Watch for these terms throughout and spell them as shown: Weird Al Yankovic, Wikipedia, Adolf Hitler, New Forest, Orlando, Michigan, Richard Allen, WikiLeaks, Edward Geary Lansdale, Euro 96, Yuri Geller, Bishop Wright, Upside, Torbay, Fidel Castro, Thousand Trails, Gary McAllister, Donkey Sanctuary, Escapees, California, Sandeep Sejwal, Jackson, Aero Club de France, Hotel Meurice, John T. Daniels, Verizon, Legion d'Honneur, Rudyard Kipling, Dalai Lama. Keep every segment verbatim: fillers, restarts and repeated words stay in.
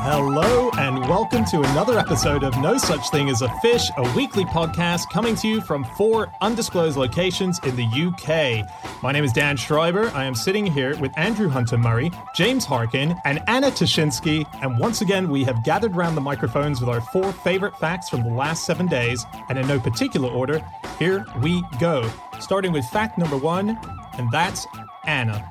Hello and welcome to another episode of No Such Thing as a Fish, a weekly podcast coming to you from four undisclosed locations in the U K. My name is Dan Schreiber. I am sitting here with Andrew Hunter-Murray, James Harkin, and Anna Tashinsky. And once again, we have gathered round the microphones with our four favourite facts from the last seven days. And in no particular order, here we go. Starting with fact number one, and that's Anna.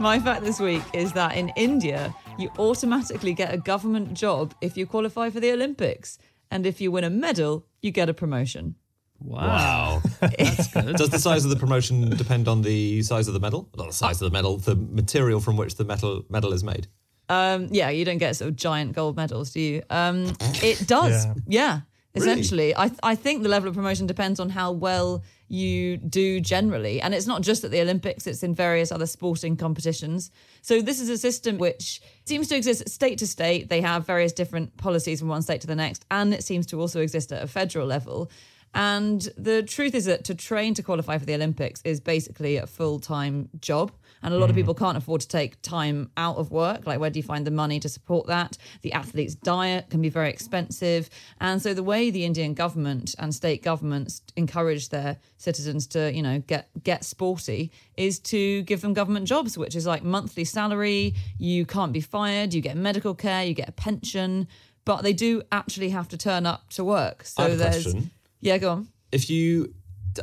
My fact this week is that in India, you automatically get a government job if you qualify for the Olympics. And if you win a medal, you get a promotion. Wow. wow. That's good. Does the size of the promotion depend on the size of the medal? Not the size of the medal, the material from which the metal, medal is made. Um, yeah, you don't get sort of giant gold medals, do you? Um, it does, yeah. yeah. Essentially, really? I th- I think the level of promotion depends on how well you do generally. And it's not just at the Olympics, it's in various other sporting competitions. So this is a system which seems to exist state to state. They have various different policies from one state to the next. And it seems to also exist at a federal level. And the truth is that to train to qualify for the Olympics is basically a full-time job. And a lot mm. of people can't afford to take time out of work. Like, where do you find the money to support that? The athlete's diet can be very expensive. And so the way the Indian government and state governments encourage their citizens to, you know, get, get sporty is to give them government jobs, which is like monthly salary. You can't be fired. You get medical care. You get a pension. But they do actually have to turn up to work. So I have a there's... question. Yeah, go on. If you...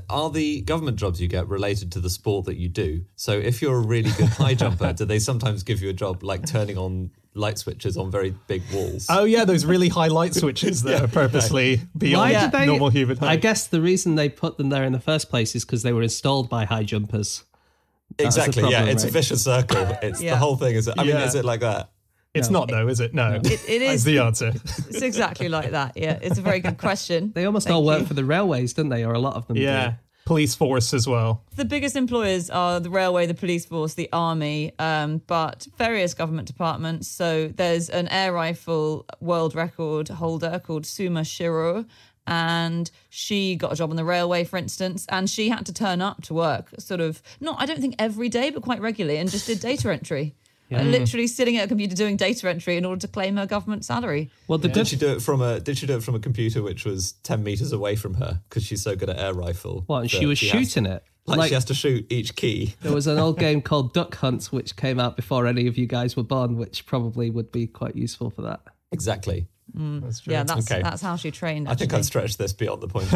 Are the government jobs you get related to the sport that you do? So if you're a really good high jumper, do they sometimes give you a job like turning on light switches on very big walls? Oh, yeah, those really high light switches that yeah, are purposely yeah. beyond Why they, normal human height. I guess the reason they put them there in the first place is because they were installed by high jumpers. That exactly, problem, yeah, it's right? a vicious circle. It's yeah. the whole thing. Is it, I mean, yeah. is it like that? It's no. not, though, is it? No. It, it is. That's the answer. It's exactly like that, yeah. It's a very good question. They almost Thank all work you. for the railways, don't they? Or a lot of them yeah. do. Police force as well. The biggest employers are the railway, the police force, the army, um, but various government departments. So there's an air rifle world record holder called Suma Shiro, and she got a job on the railway, for instance, and she had to turn up to work sort of, not, I don't think every day, but quite regularly, and just did data entry. Yeah. Literally sitting at a computer doing data entry in order to claim her government salary. Well, the yeah. did she do it from a did she do it from a computer which was ten meters away from her because she's so good at air rifle? Well, and she was she shooting to, it. Like, like she has to shoot each key. There was an old game called Duck Hunt which came out before any of you guys were born, which probably would be quite useful for that. Exactly. Mm. That's true. Yeah, that's okay. that's how she trained. Actually. I think I've stretched this beyond the point.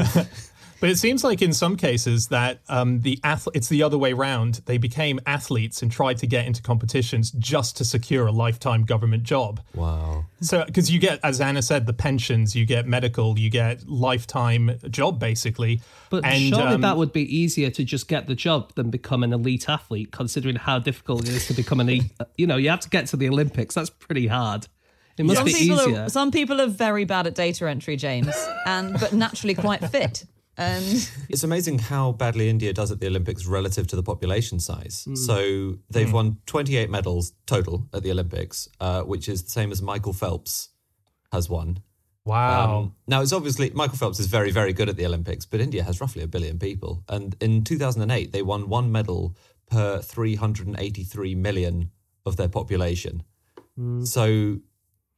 But it seems like in some cases that um, the ath- it's the other way round. They became athletes and tried to get into competitions just to secure a lifetime government job. Wow. So because you get, as Anna said, the pensions, you get medical, you get lifetime job, basically. But and, surely um, that would be easier to just get the job than become an elite athlete, considering how difficult it is to become an elite. You know, you have to get to the Olympics. That's pretty hard. It must some be easier. Are, some people are very bad at data entry, James, and but naturally quite fit. Um, it's amazing how badly India does at the Olympics relative to the population size. Mm. So they've mm. won twenty-eight medals total at the Olympics, uh, which is the same as Michael Phelps has won. Wow. Um, now, it's obviously, Michael Phelps is very, very good at the Olympics, but India has roughly a billion people. And in two thousand eight, they won one medal per three hundred eighty-three million of their population. Mm. So...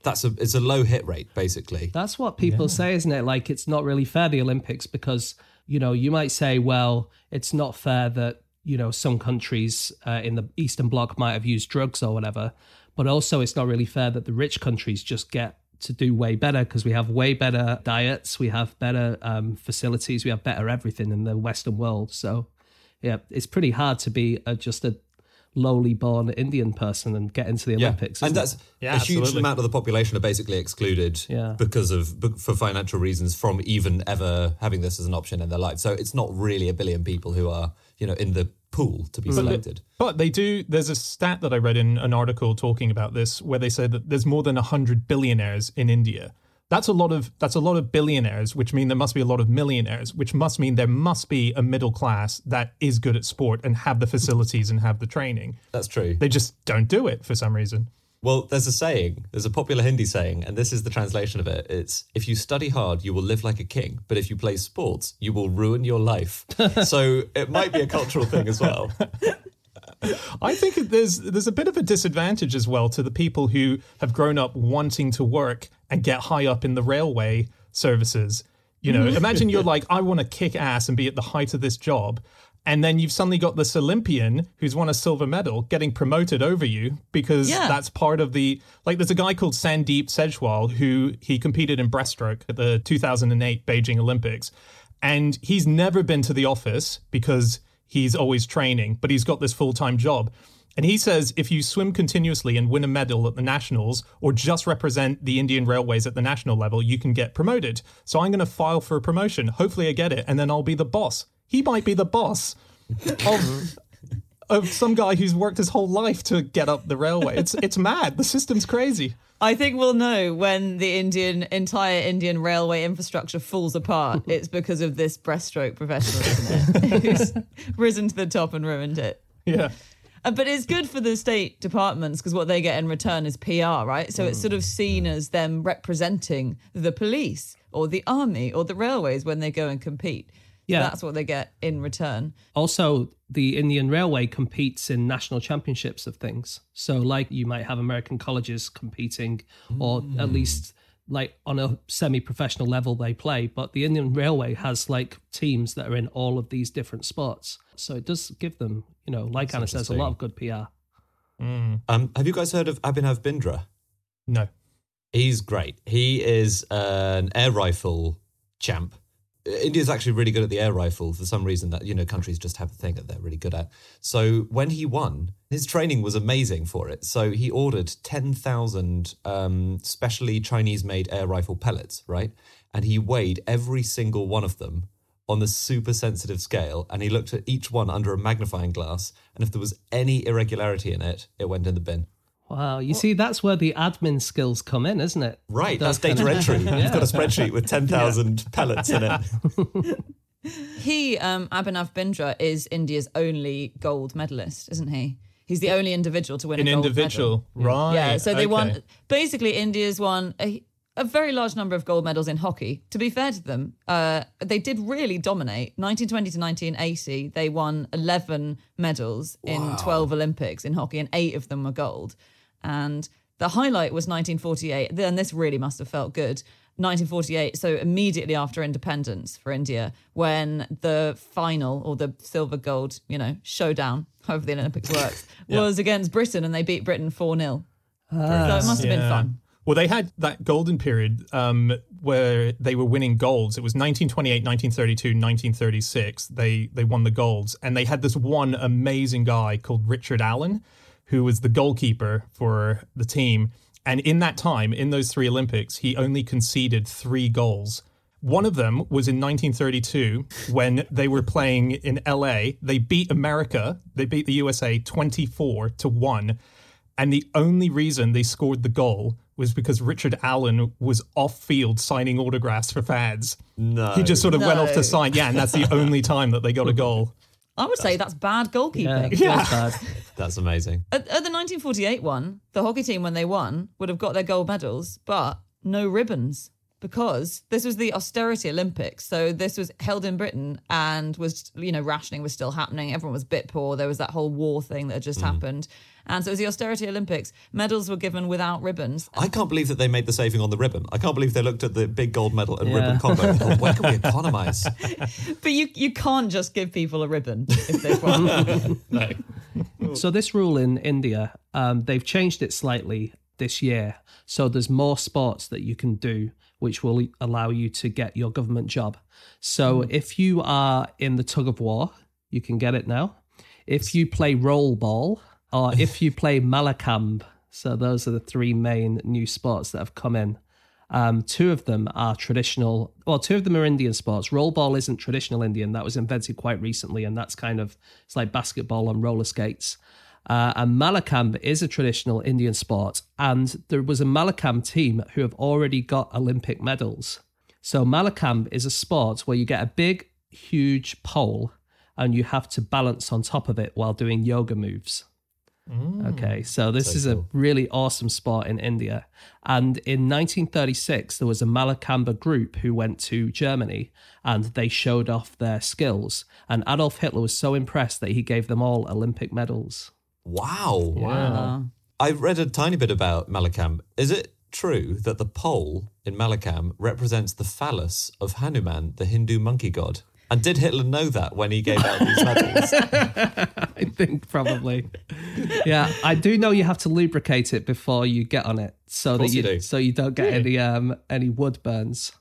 That's a it's a low hit rate, basically. That's what people yeah. say, isn't it? Like, it's not really fair, the Olympics, because, you know, you might say, well, it's not fair that, you know, some countries uh, in the Eastern Bloc might have used drugs or whatever. But also it's not really fair that the rich countries just get to do way better because we have way better diets. We have better um, facilities. We have better everything in the Western world. So, yeah, it's pretty hard to be a, just a... lowly born Indian person and get into the Olympics. Yeah. And that's yeah, a huge absolutely. amount of the population are basically excluded yeah. because of for financial reasons from even ever having this as an option in their life. So it's not really a billion people who are, you know, in the pool to be but selected. They, but they do, there's a stat that I read in an article talking about this where they said that there's more than one hundred billionaires in India. That's a lot of that's a lot of billionaires, which mean there must be a lot of millionaires, which must mean there must be a middle class that is good at sport and have the facilities and have the training. That's true. They just don't do it for some reason. Well, there's a saying, there's a popular Hindi saying, and this is the translation of it. It's, if you study hard, you will live like a king, but if you play sports, you will ruin your life. So it might be a cultural thing as well. I think there's there's a bit of a disadvantage as well to the people who have grown up wanting to work and get high up in the railway services. You know, imagine you're like, I want to kick ass and be at the height of this job. And then you've suddenly got this Olympian who's won a silver medal getting promoted over you because yeah. that's part of the... Like, there's a guy called Sandeep Sejwal who he competed in breaststroke at the two thousand eight Beijing Olympics. And he's never been to the office because he's always training, but he's got this full-time job. And he says if you swim continuously and win a medal at the nationals or just represent the Indian Railways at the national level, you can get promoted. So I'm going to file for a promotion. Hopefully I get it, and then I'll be the boss. He might be the boss of, of some guy who's worked his whole life to get up the railway. It's it's mad. The system's crazy. I think we'll know when the Indian entire Indian railway infrastructure falls apart. It's because of this breaststroke professional, isn't it? Who's risen to the top and ruined it. Yeah. Uh, but it's good for the state departments because what they get in return is P R, right? So mm. it's sort of seen as them representing the police or the army or the railways when they go and compete. Yeah. So that's what they get in return. Also, the Indian Railway competes in national championships of things. So, like, you might have American colleges competing, or mm. at least, like, on a semi-professional level they play. But the Indian Railway has, like, teams that are in all of these different sports. So it does give them, you know, like that's Anna says, a lot of good P R. Mm. Um, have you guys heard of Abhinav Bindra? No. He's great. He is an air rifle champ. India's actually really good at the air rifle for some reason that, you know, countries just have a thing that they're really good at. So when he won, his training was amazing for it. So he ordered ten thousand um, specially Chinese-made air rifle pellets, right? And he weighed every single one of them on the super sensitive scale. And he looked at each one under a magnifying glass. And if there was any irregularity in it, it went in the bin. Wow, you what? see, that's where the admin skills come in, isn't it? Right, that's data kind of entry. Yeah. You've got a spreadsheet with ten thousand yeah. pellets in it. He, um, Abhinav Bindra, is India's only gold medalist, isn't he? He's the only individual to win An a gold individual. medal. Right. Yeah, so they okay. won, basically India's won a, a very large number of gold medals in hockey. To be fair to them, uh, they did really dominate. nineteen twenty to nineteen eighty, they won eleven medals wow. in twelve Olympics in hockey, and eight of them were gold. And the highlight was nineteen forty-eight. Then this really must have felt good. nineteen forty-eight, so immediately after independence for India, when the final, or the silver gold, you know, showdown, however the Olympics works, yeah. was against Britain, and they beat Britain four nil. Uh, so it must have yeah. been fun. Well, they had that golden period um, where they were winning golds. It was nineteen twenty-eight, nineteen thirty-two, nineteen thirty-six. They, they won the golds. And they had this one amazing guy called Richard Allen, who was the goalkeeper for the team. And in that time, in those three Olympics, he only conceded three goals. One of them was in nineteen thirty-two when they were playing in L A. They beat America. They beat the U S A twenty-four to one. And the only reason they scored the goal was because Richard Allen was off-field signing autographs for fans. No. He just sort of no. went off to sign. Yeah, and that's the only time that they got a goal. I would that's, say that's bad goalkeeping. Yeah, yeah. That's bad. That's amazing. At, at the nineteen forty-eight one, the hockey team, when they won, would have got their gold medals, but no ribbons, because this was the austerity Olympics. So this was held in Britain and was, you know, rationing was still happening. Everyone was a bit poor. There was that whole war thing that had just mm. happened. And so it was the austerity Olympics. Medals were given without ribbons. I can't believe that they made the saving on the ribbon. I can't believe they looked at the big gold medal and yeah. ribbon combo and thought, where can we economise? But you, you can't just give people a ribbon if they've won. No. So this rule in India, um, they've changed it slightly this year. So there's more sports that you can do, which will allow you to get your government job. So mm. if you are in the tug of war, you can get it now. If you play roll ball, or if you play Mallakhamba, so those are the three main new sports that have come in. Um, two of them are traditional, well, two of them are Indian sports. Roll ball isn't traditional Indian. That was invented quite recently, and that's kind of, it's like basketball on roller skates. Uh, and Mallakhamba is a traditional Indian sport, and there was a Mallakhamba team who have already got Olympic medals. So Mallakhamba is a sport where you get a big, huge pole, and you have to balance on top of it while doing yoga moves. Mm. Okay, so this so is cool. a really awesome spot in India. And in nineteen thirty-six, there was a Mallakhamba group who went to Germany and they showed off their skills. And Adolf Hitler was so impressed that he gave them all Olympic medals. Wow. Yeah. Wow. I've read a tiny bit about Malakam. Is it true that the pole in Malakam represents the phallus of Hanuman, the Hindu monkey god? And did Hitler know that when he gave out these medals? I think probably. Yeah, I do know you have to lubricate it before you get on it, so that you, you do. so you don't get really? any um, any wood burns.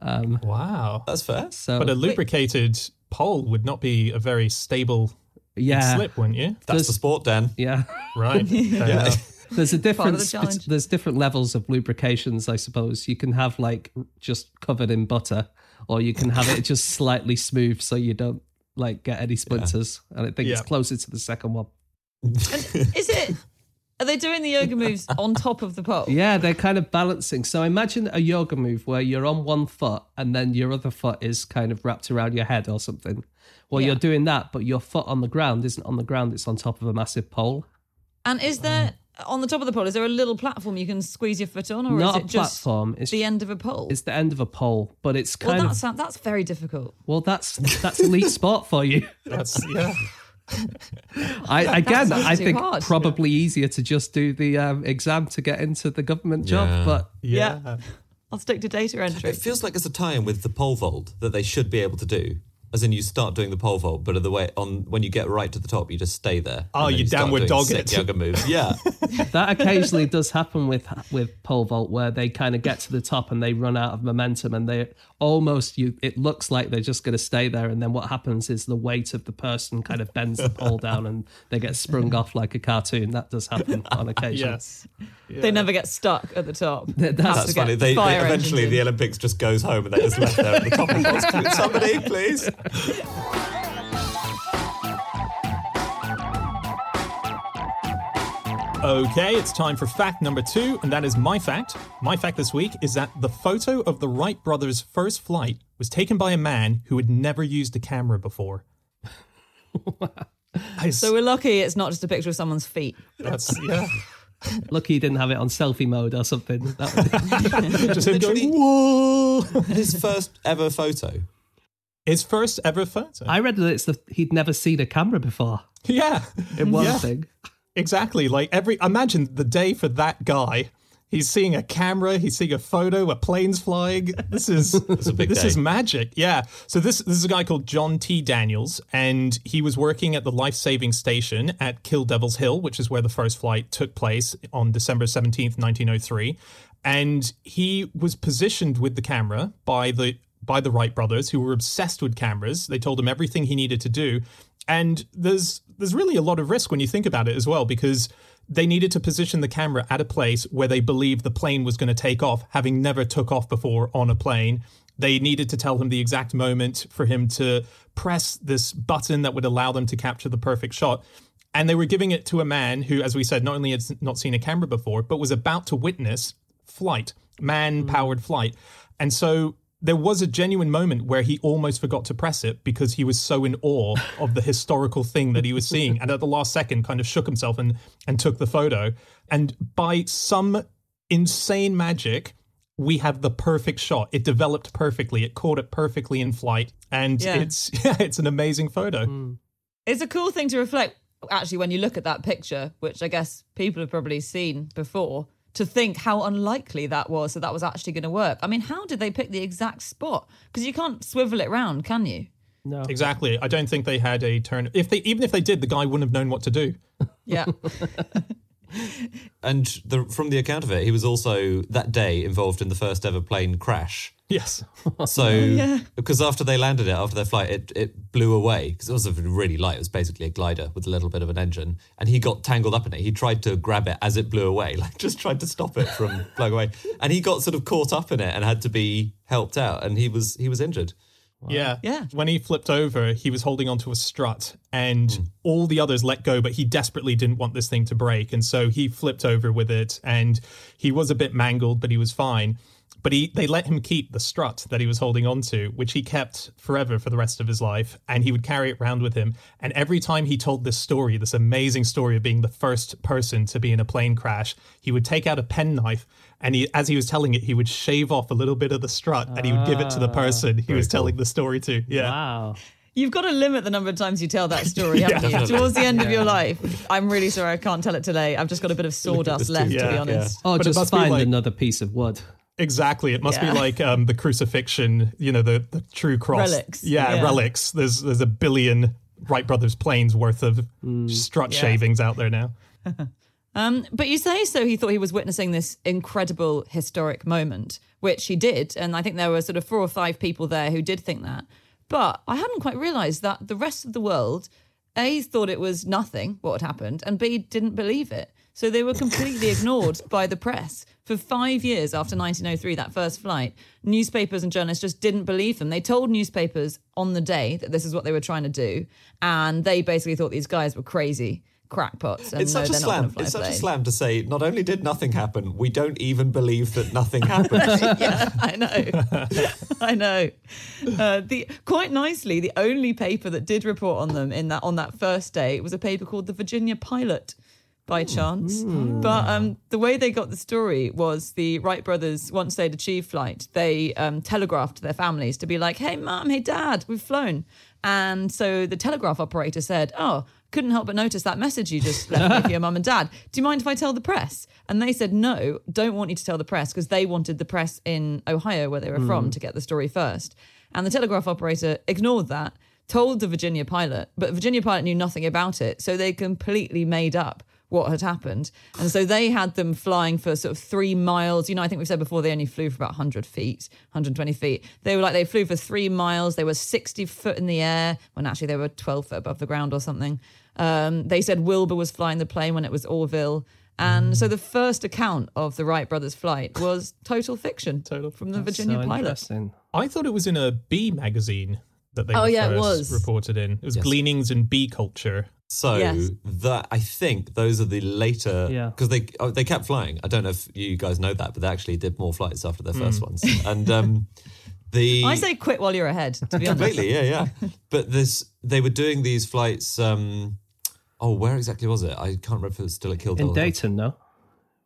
Um, wow, that's fair. So, but a lubricated wait. pole would not be a very stable. Yeah, slip, wouldn't you? That's there's, the sport, Dan. Yeah, right. Yeah. There's a difference. The there's different levels of lubrications, I suppose. You can have like just covered in butter. Or you can have it just slightly smooth so you don't like get any splinters. Yeah. And I think yeah. it's closer to the second one. And is it? Are they doing the yoga moves on top of the pole? Yeah, they're kind of balancing. So imagine a yoga move where you're on one foot and then your other foot is kind of wrapped around your head or something. Well, yeah. you're doing that, but your foot on the ground isn't on the ground. It's on top of a massive pole. And is there... on the top of the pole, is there a little platform you can squeeze your foot on, or Not is it just platform. It's the end of a pole? It's the end of a pole, but it's kind well, that's, of... that's very difficult. Well, that's that's elite sport for you. That's, yeah. I, again, I think hard. probably easier to just do the um, exam to get into the government job, yeah. but... Yeah. yeah. I'll stick to data entry. It feels like it's a tie-in with the pole vault that they should be able to do. As in, you start doing the pole vault, but the way on when you get right to the top, you just stay there. Oh, you, you downward dog it. Yoga moves. Yeah, that occasionally does happen with with pole vault, where they kind of get to the top and they run out of momentum, and they almost you. It looks like they're just going to stay there, and then what happens is the weight of the person kind of bends the pole down, and they get sprung off like a cartoon. That does happen on occasion. Yes, yeah. They never get stuck at the top. That's, That's funny. They, they eventually engine. the Olympics just goes home, and they're just left there at the top of the box. Somebody, please. Okay, it's time for fact number two, and that is my fact. My fact this week is that the photo of the Wright brothers' first flight was taken by a man who had never used a camera before. I, so we're lucky it's not just a picture of someone's feet. That's, yeah. Lucky he didn't have it on selfie mode or something. That would... Just him going, whoa! His first ever photo. His first ever photo. I read that it's the, he'd never seen a camera before. Yeah. In one yeah. thing. Exactly. Like every, imagine the day for that guy. He's seeing a camera, he's seeing a photo, a plane's flying. This is a big this day. is magic. Yeah. So this this is a guy called John T. Daniels, and he was working at the life-saving station at Kill Devil Hill, which is where the first flight took place on December seventeenth, nineteen oh three. And he was positioned with the camera by the by the Wright brothers, who were obsessed with cameras. They told him everything he needed to do. And there's there's really a lot of risk when you think about it as well, because they needed to position the camera at a place where they believed the plane was going to take off, having never took off before on a plane. They needed to tell him the exact moment for him to press this button that would allow them to capture the perfect shot. And they were giving it to a man who, as we said, not only had not seen a camera before, but was about to witness flight, man-powered flight. And so... there was a genuine moment where he almost forgot to press it because he was so in awe of the historical thing that he was seeing, and at the last second kind of shook himself and, and took the photo. And by some insane magic, we have the perfect shot. It developed perfectly. It caught it perfectly in flight. And yeah. it's yeah, it's an amazing photo. Mm. It's a cool thing to reflect, actually, when you look at that picture, which I guess people have probably seen before, to think how unlikely that was that that was actually going to work. I mean, how did they pick the exact spot? Because you can't swivel it round, can you? No. Exactly. I don't think they had a turn. If they, even if they did, the guy wouldn't have known what to do. Yeah. And the, from the account of it, he was also, that day, involved in the first ever plane crash. Yes. So, yeah. because after they landed it, after their flight, it, it blew away because it was really light. It was basically a glider with a little bit of an engine, and he got tangled up in it. He tried to grab it as it blew away, like just tried to stop it from blowing away. And he got sort of caught up in it and had to be helped out, and he was he was injured. Wow. Yeah. yeah. When he flipped over, he was holding onto a strut, and mm. all the others let go, but he desperately didn't want this thing to break. And so he flipped over with it, and he was a bit mangled, but he was fine. But he, they let him keep the strut that he was holding on to, which he kept forever for the rest of his life, and he would carry it around with him. And every time he told this story, this amazing story of being the first person to be in a plane crash, he would take out a penknife, and he, as he was telling it, he would shave off a little bit of the strut, ah, and he would give it to the person he was cool. telling the story to. Yeah. Wow. You've got to limit the number of times you tell that story, haven't yeah. you? Towards the end yeah. of your life. I'm really sorry I can't tell it today. I've just got a bit of sawdust left, yeah, to be honest. Yeah. Oh, but just find like, another piece of wood. Exactly. It must yeah. be like um, the crucifixion, you know, the, the true cross. Relics. Yeah, yeah, relics. There's there's a billion Wright Brothers planes worth of mm. strut yeah. shavings out there now. um, but you say so he thought he was witnessing this incredible historic moment, which he did. And I think there were sort of four or five people there who did think that. But I hadn't quite realised that the rest of the world, A, thought it was nothing, what had happened, and B, didn't believe it. So they were completely ignored by the press. For five years after nineteen oh three, that first flight, newspapers and journalists just didn't believe them. They told newspapers on the day that this is what they were trying to do, and they basically thought these guys were crazy crackpots. And it's no, such a slam. It's such a slam to say, not only did nothing happen, we don't even believe that nothing happened. Yeah, I know. I know. Uh, the quite nicely, the only paper that did report on them in that on that first day was a paper called The Virginia Pilot, by chance. Mm. But um, the way they got the story was the Wright brothers, once they'd achieved flight, they um, telegraphed to their families to be like, hey, mum, hey, dad, we've flown. And so the telegraph operator said, oh, couldn't help but notice that message you just left me for your mum and dad. Do you mind if I tell the press? And they said, no, don't want you to tell the press, because they wanted the press in Ohio, where they were mm. from, to get the story first. And the telegraph operator ignored that, told the Virginia Pilot, but Virginia Pilot knew nothing about it. So they completely made up what had happened. And so they had them flying for sort of three miles. You know, I think we've said before they only flew for about one hundred feet, one hundred twenty feet. They were like, they flew for three miles. They were sixty foot in the air, when actually they were twelve foot above the ground or something. Um, they said Wilbur was flying the plane when it was Orville. And mm. so the first account of the Wright brothers' flight was total fiction total, from the Virginia so Pilot. I thought it was in a bee magazine that they oh, yeah, first it was. reported in. It was yes. Gleanings in Bee Culture. So yes. that I think those are the later, because yeah. they oh, they kept flying. I don't know if you guys know that, but they actually did more flights after their first mm. ones. And um, the I say quit while you're ahead. To be completely, honest. yeah, yeah. But this they were doing these flights. Um, oh, where exactly was it? I can't remember if it was still at Kill Devil Hill. In Dayton, no.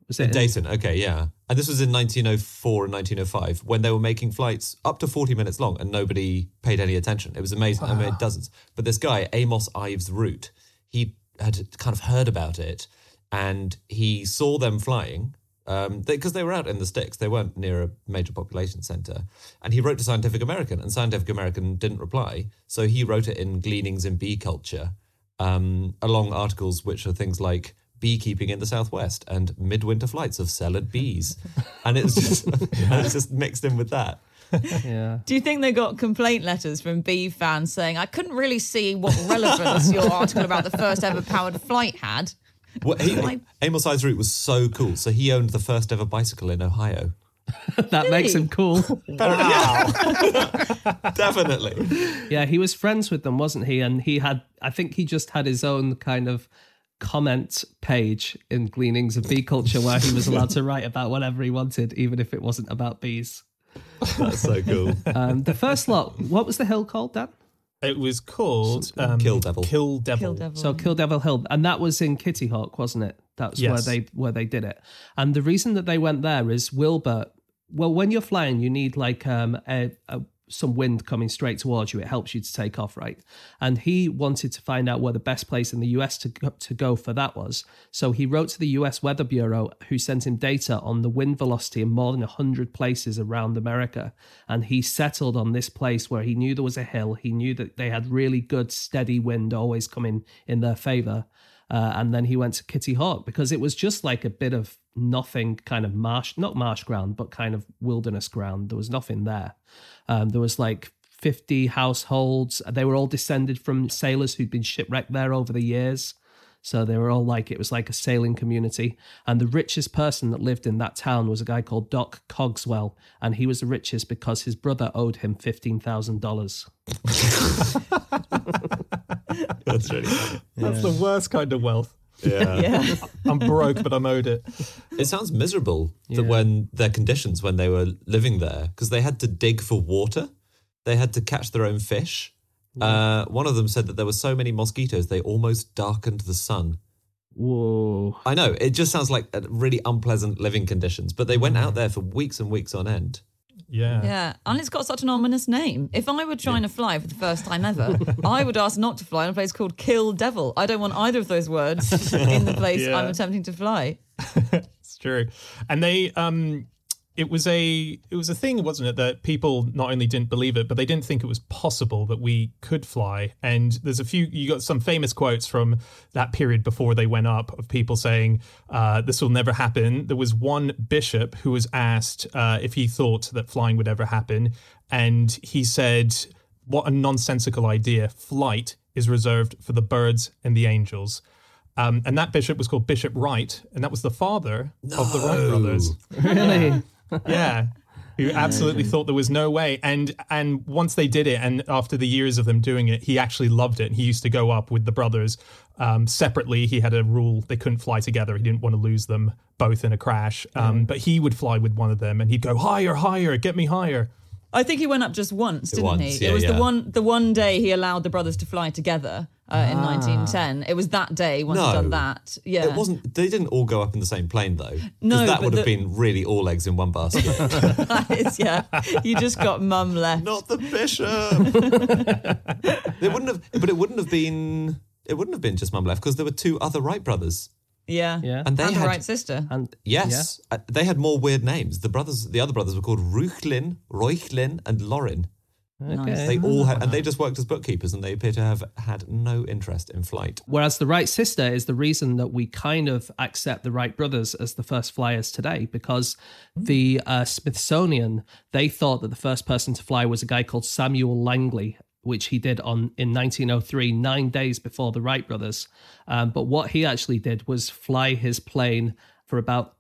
Was it in Dayton? Okay, yeah. And this was in nineteen oh four and nineteen oh five when they were making flights up to forty minutes long, and nobody paid any attention. It was amazing. Wow. I made dozens. But this guy Amos Ives Root. He had kind of heard about it, and he saw them flying because um, they, they were out in the sticks. They weren't near a major population centre. And he wrote to Scientific American, and Scientific American didn't reply. So he wrote it in Gleanings in Bee Culture, um, along articles which are things like beekeeping in the Southwest and midwinter flights of cellared bees. And it's just, and it's just mixed in with that. Yeah. Do you think they got complaint letters from bee fans saying, I couldn't really see what relevance your article about the first ever powered flight had? Well, he, I... Amos Ives Root was so cool. So he owned the first ever bicycle in Ohio. That really makes him cool. Wow. Definitely. Yeah, he was friends with them, wasn't he? And he had, I think he just had his own kind of comment page in Gleanings of Bee Culture where he was allowed to write about whatever he wanted, even if it wasn't about bees. That's so cool. Um, the first lot, what was the hill called, Dan? It was called um, Kill Devil. Kill Devil. Kill Devil. So Kill Devil Hill, and that was in Kitty Hawk, wasn't it? That's yes. where they where they did it. And the reason that they went there is Wilbur. Well, when you're flying, you need like um, a, a, some wind coming straight towards you. It helps you to take off, right? And he wanted to find out where the best place in the U S to to go for that was. So he wrote to the U S Weather Bureau, who sent him data on the wind velocity in more than one hundred places around America. And he settled on this place where he knew there was a hill. He knew that they had really good, steady wind always coming in their favor. Uh, and then he went to Kitty Hawk because it was just like a bit of nothing, kind of marsh, not marsh ground, but kind of wilderness ground. There was nothing there. Um, there was like fifty households. They were all descended from sailors who'd been shipwrecked there over the years. So they were all like, it was like a sailing community. And the richest person that lived in that town was a guy called Doc Cogswell. And he was the richest because his brother owed him fifteen thousand dollars. That's really funny. That's yeah. the worst kind of wealth. Yeah. yeah. I'm broke, but I'm owed it. It sounds miserable yeah. that when their conditions when they were living there, because they had to dig for water, they had to catch their own fish. Yeah. Uh, one of them said that there were so many mosquitoes, they almost darkened the sun. Whoa. I know, it just sounds like really unpleasant living conditions, but they went out there for weeks and weeks on end. Yeah. Yeah. And it's got such an ominous name. If I were trying yeah. to fly for the first time ever, I would ask not to fly in a place called Kill Devil. I don't want either of those words in the place yeah. I'm attempting to fly. It's true. And they um it was a it was a thing, wasn't it, that people not only didn't believe it, but they didn't think it was possible that we could fly. And there's a few, you got some famous quotes from that period before they went up of people saying, uh, this will never happen. There was one bishop who was asked uh, if he thought that flying would ever happen. And he said, what a nonsensical idea. Flight is reserved for the birds and the angels. Um, and that bishop was called Bishop Wright. And that was the father no. of the Wright brothers. Really? Yeah. yeah, who absolutely thought there was no way. And and once they did it, and after the years of them doing it, he actually loved it. And he used to go up with the brothers um, separately. He had a rule they couldn't fly together. He didn't want to lose them both in a crash. Um, yeah. But he would fly with one of them and he'd go, higher, higher, get me higher. I think he went up just once, didn't once, he? Yeah, it was yeah. the one the one day he allowed the brothers to fly together uh, ah. in nineteen ten. It was that day once no, he'd done that. Yeah, it wasn't. They didn't all go up in the same plane though. No, that would the, have been really all eggs in one basket. That is, yeah. You just got mum left. Not the bishop. They wouldn't have, but it wouldn't have been. It wouldn't have been just mum left because there were two other Wright brothers. Yeah, yeah, and they and the had, Wright sister. And yes, yeah. uh, they had more weird names. The brothers, the other brothers, were called Ruchlin, Reuchlin, and Lorin. Okay. Nice. They all had, and they just worked as bookkeepers, and they appear to have had no interest in flight. Whereas the Wright sister is the reason that we kind of accept the Wright brothers as the first flyers today, because the uh, Smithsonian, they thought that the first person to fly was a guy called Samuel Langley, which he did on in nineteen oh three, nine days before the Wright brothers. Um, but what he actually did was fly his plane for about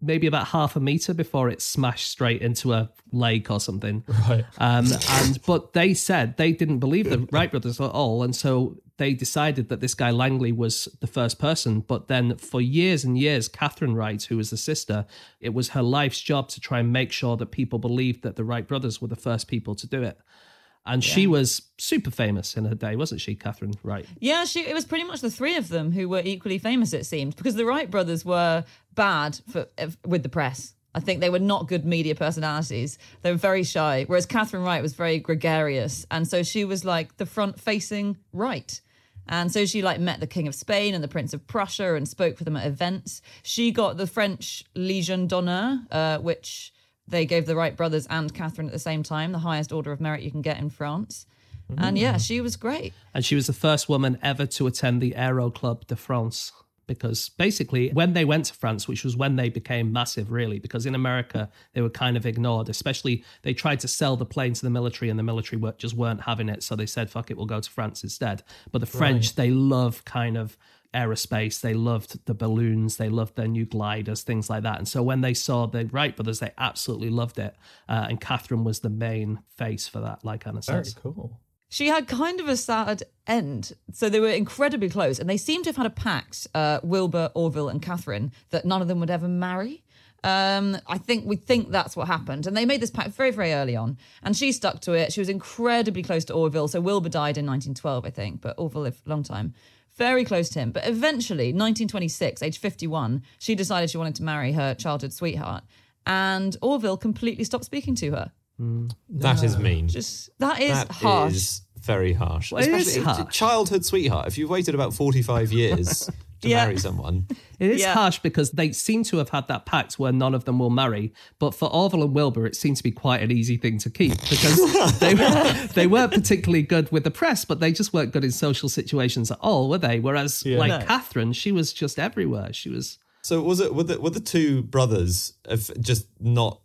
maybe about half a meter before it smashed straight into a lake or something. Right. Um, and but they said they didn't believe the Wright brothers at all, and so they decided that this guy Langley was the first person. But then for years and years, Catherine Wright, who was the sister, it was her life's job to try and make sure that people believed that the Wright brothers were the first people to do it. And yeah. she was super famous in her day, wasn't she, Catherine Wright? Yeah, she. It was pretty much the three of them who were equally famous, it seemed, because the Wright brothers were bad for with the press. I think they were not good media personalities. They were very shy, whereas Catherine Wright was very gregarious. And so she was like the front-facing Wright. And so she like met the King of Spain and the Prince of Prussia and spoke for them at events. She got the French Legion d'Honneur, uh, which... they gave the Wright brothers and Catherine at the same time, the highest order of merit you can get in France. Mm. And yeah, she was great. And she was the first woman ever to attend the Aero Club de France, because basically when they went to France, which was when they became massive really, because in America they were kind of ignored, especially they tried to sell the plane to the military and the military just weren't having it. So they said, fuck it, we'll go to France instead. But the French, right. they love kind of... aerospace. They loved the balloons. They loved their new gliders, things like that. And so when they saw the Wright brothers, they absolutely loved it. Uh, and Catherine was the main face for that, like Anna says. Very cool. She had kind of a sad end. So they were incredibly close. And they seem to have had a pact, uh, Wilbur, Orville and Catherine, that none of them would ever marry. Um, I think we think that's what happened. And they made this pact very, very early on. And she stuck to it. She was incredibly close to Orville. So Wilbur died in nineteen twelve, I think. But Orville lived a long time. Very close to him. But eventually, nineteen twenty-six, age fifty-one, she decided she wanted to marry her childhood sweetheart. And Orville completely stopped speaking to her. Mm. That no. is mean. Just That is that harsh. That is very harsh. Well, Especially it is harsh. Childhood sweetheart. If you've waited about forty-five years... to yeah. marry someone. It is yeah. harsh because they seem to have had that pact where none of them will marry, but for Orville and Wilbur it seemed to be quite an easy thing to keep because they, were, they weren't particularly good with the press, but they just weren't good in social situations at all, were they? Whereas yeah. like no. Catherine, she was just everywhere. She was... So was it were the, were the two brothers just not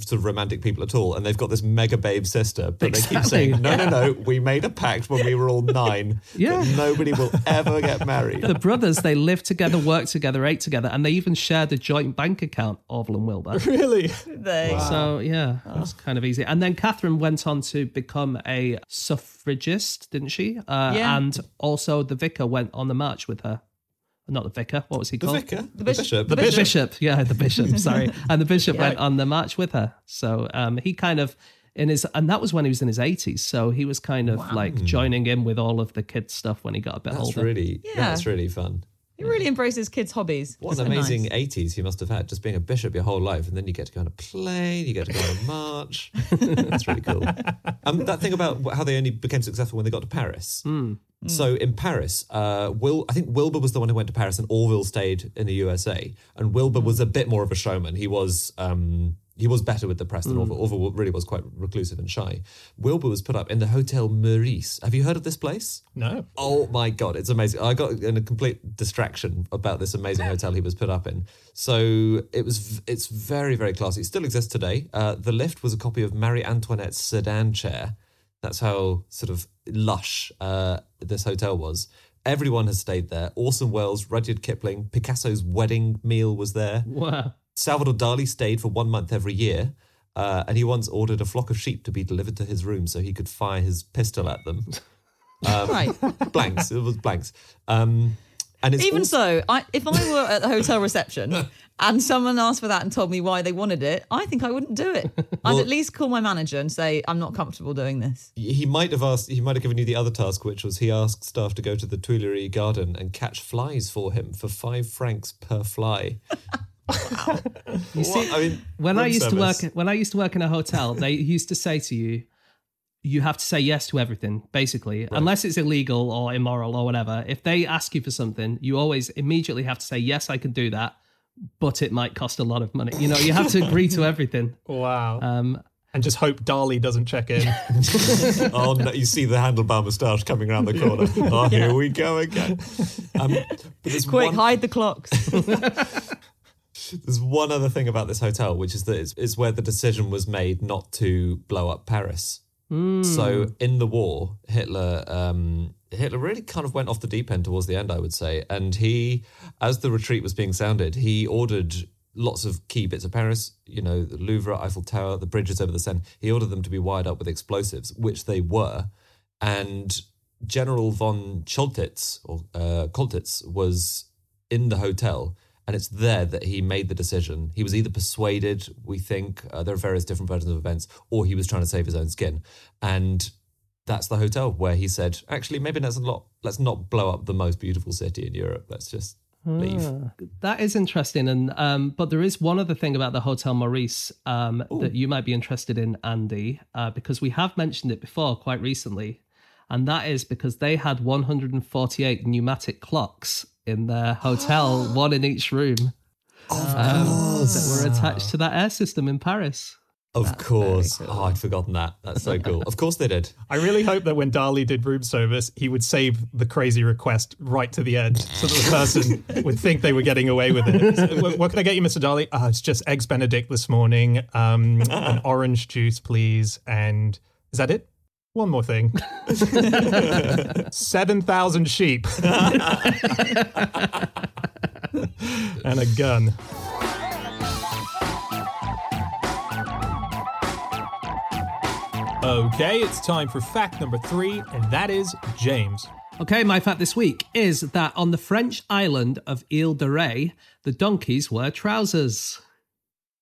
sort of romantic people at all, and they've got this mega babe sister, but exactly. they keep saying, no, yeah. no, no, we made a pact when we were all nine yeah. that nobody will ever get married. The brothers, they lived together, worked together, ate together, and they even shared a joint bank account, Orville and Wilbur. Really? They. Wow. So, yeah, that was kind of easy. And then Catherine went on to become a suffragist, didn't she? Uh, yeah. And also the vicar went on the march with her. Not the vicar. What was he the called? Vicar? The, the bishop. bishop. The bishop. bishop. Yeah, the bishop. Sorry. And the bishop yeah. went on the march with her. So um, he kind of in his, and that was when he was in his eighties. So he was kind of wow. like joining in with all of the kids' stuff when he got a bit that's older. Really, yeah. That's really fun. He really embraces kids' hobbies. What an amazing nice. eighties you must have had, just being a bishop your whole life, and then you get to go on a plane, you get to go on a march. That's really cool. Um, that thing about how they only became successful when they got to Paris. Mm. Mm. So in Paris, uh, Will I think Wilbur was the one who went to Paris and Orville stayed in the U S A. And Wilbur mm. was a bit more of a showman. He was... Um, He was better with the press than mm. Orville. Orville really was quite reclusive and shy. Wilbur was put up in the Hotel Meurice. Have you heard of this place? No. Oh, my God. It's amazing. I got in a complete distraction about this amazing hotel he was put up in. So it was. It's very, very classy. It still exists today. Uh, the lift was a copy of Marie Antoinette's sedan chair. That's how sort of lush uh, this hotel was. Everyone has stayed there. Orson Welles, Rudyard Kipling, Picasso's wedding meal was there. Wow. Salvador Dali stayed for one month every year, uh, and he once ordered a flock of sheep to be delivered to his room so he could fire his pistol at them. Um, right. Blanks. It was blanks. Um, and it's Even also- so, I, if I were at the hotel reception and someone asked for that and told me why they wanted it, I think I wouldn't do it. I'd well, at least call my manager and say, I'm not comfortable doing this. He might have asked. He might have given you the other task, which was he asked staff to go to the Tuileries Garden and catch flies for him for five francs per fly. Wow. You see, I mean, when I used service. to work, when I used to work in a hotel, they used to say to you, "You have to say yes to everything, basically, right. unless it's illegal or immoral or whatever." If they ask you for something, you always immediately have to say, "Yes, I can do that, but it might cost a lot of money." You know, you have to agree to everything. Wow. Um, and just hope Dali doesn't check in. Oh, no, you see the handlebar moustache coming around the corner. Oh, yeah. Here we go again. Um, but Quick, one... hide the clocks. There's one other thing about this hotel, which is that it's, it's where the decision was made not to blow up Paris. Mm. So in the war, Hitler um, Hitler really kind of went off the deep end towards the end, I would say. And he, as the retreat was being sounded, he ordered lots of key bits of Paris, you know, the Louvre, Eiffel Tower, the bridges over the Seine. He ordered them to be wired up with explosives, which they were. And General von Choltitz, or uh, Choltitz, was in the hotel. And it's there that he made the decision. He was either persuaded, we think, uh, there are various different versions of events, or he was trying to save his own skin. And that's the hotel where he said, actually, maybe that's a lot. Let's not blow up the most beautiful city in Europe. Let's just leave. Ah, that is interesting. And um, but there is one other thing about the Hotel Meurice um, that you might be interested in, Andy, uh, because we have mentioned it before quite recently. And that is because they had one hundred forty-eight pneumatic clocks in their hotel, one in each room, of um, course. That were attached to that air system in Paris. Of That's course. Cool. Oh, I'd forgotten that. That's so cool. Of course they did. I really hope that when Dali did room service, he would save the crazy request right to the end so that the person would think they were getting away with it. So, what can I get you, Mister Dali? Oh, it's just eggs Benedict this morning, um, ah. an orange juice, please. And is that it? One more thing. seven thousand sheep. And a gun. Okay, it's time for fact number three, and that is James. Okay, my fact this week is that on the French island of Île de Ré, the donkeys wear trousers.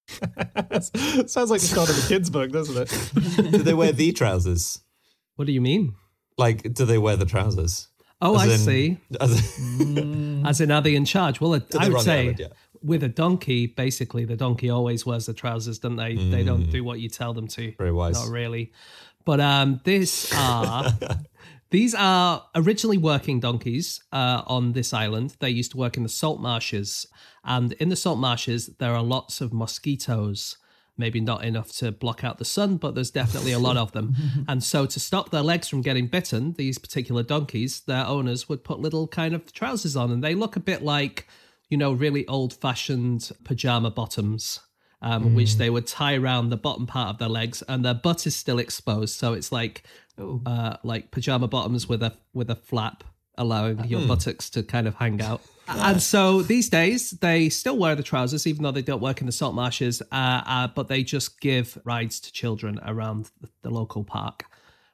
Sounds like the start of a kid's book, doesn't it? Do they wear the trousers? What do you mean? Like, do they wear the trousers? Oh, as I in, see. As in, as in, are they in charge? Well, I would say island, yeah. with a donkey, basically, the donkey always wears the trousers, don't they? Mm. They don't do what you tell them to. Very wise. Not really. But um, this are, these are originally working donkeys uh, on this island. They used to work in the salt marshes. And in the salt marshes, there are lots of mosquitoes. Maybe not enough to block out the sun, but there's definitely a lot of them. And so to stop their legs from getting bitten, these particular donkeys, their owners would put little kind of trousers on, and they look a bit like, you know, really old-fashioned pajama bottoms, um, mm. which they would tie around the bottom part of their legs, and their butt is still exposed. So it's like uh, like pajama bottoms with a with a flap, allowing your buttocks to kind of hang out. And so these days, they still wear the trousers, even though they don't work in the salt marshes, uh, uh, but they just give rides to children around the, the local park,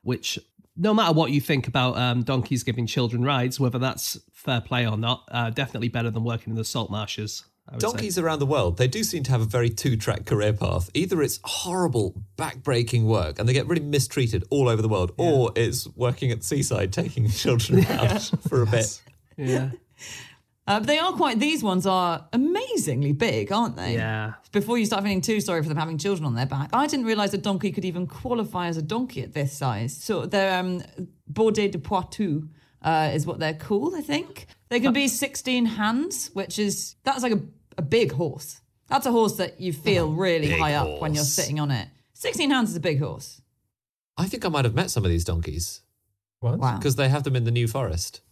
which no matter what you think about um, donkeys giving children rides, whether that's fair play or not, uh, definitely better than working in the salt marshes. Donkeys say. Around the world, they do seem to have a very two-track career path. Either it's horrible, back-breaking work and they get really mistreated all over the world, yeah. or it's working at the seaside, taking children out yeah. for a bit. Yeah. Uh, they are quite, these ones are amazingly big, aren't they? Yeah. Before you start feeling too sorry for them having children on their back. I didn't realise a donkey could even qualify as a donkey at this size. So they're um, Baudet de Poitou uh, is what they're called, I think. They can be sixteen hands, which is, that's like a, a big horse. That's a horse that you feel oh, really high horse. Up when you're sitting on it. sixteen hands is a big horse. I think I might have met some of these donkeys. What? Wow. Because they have them in the New Forest.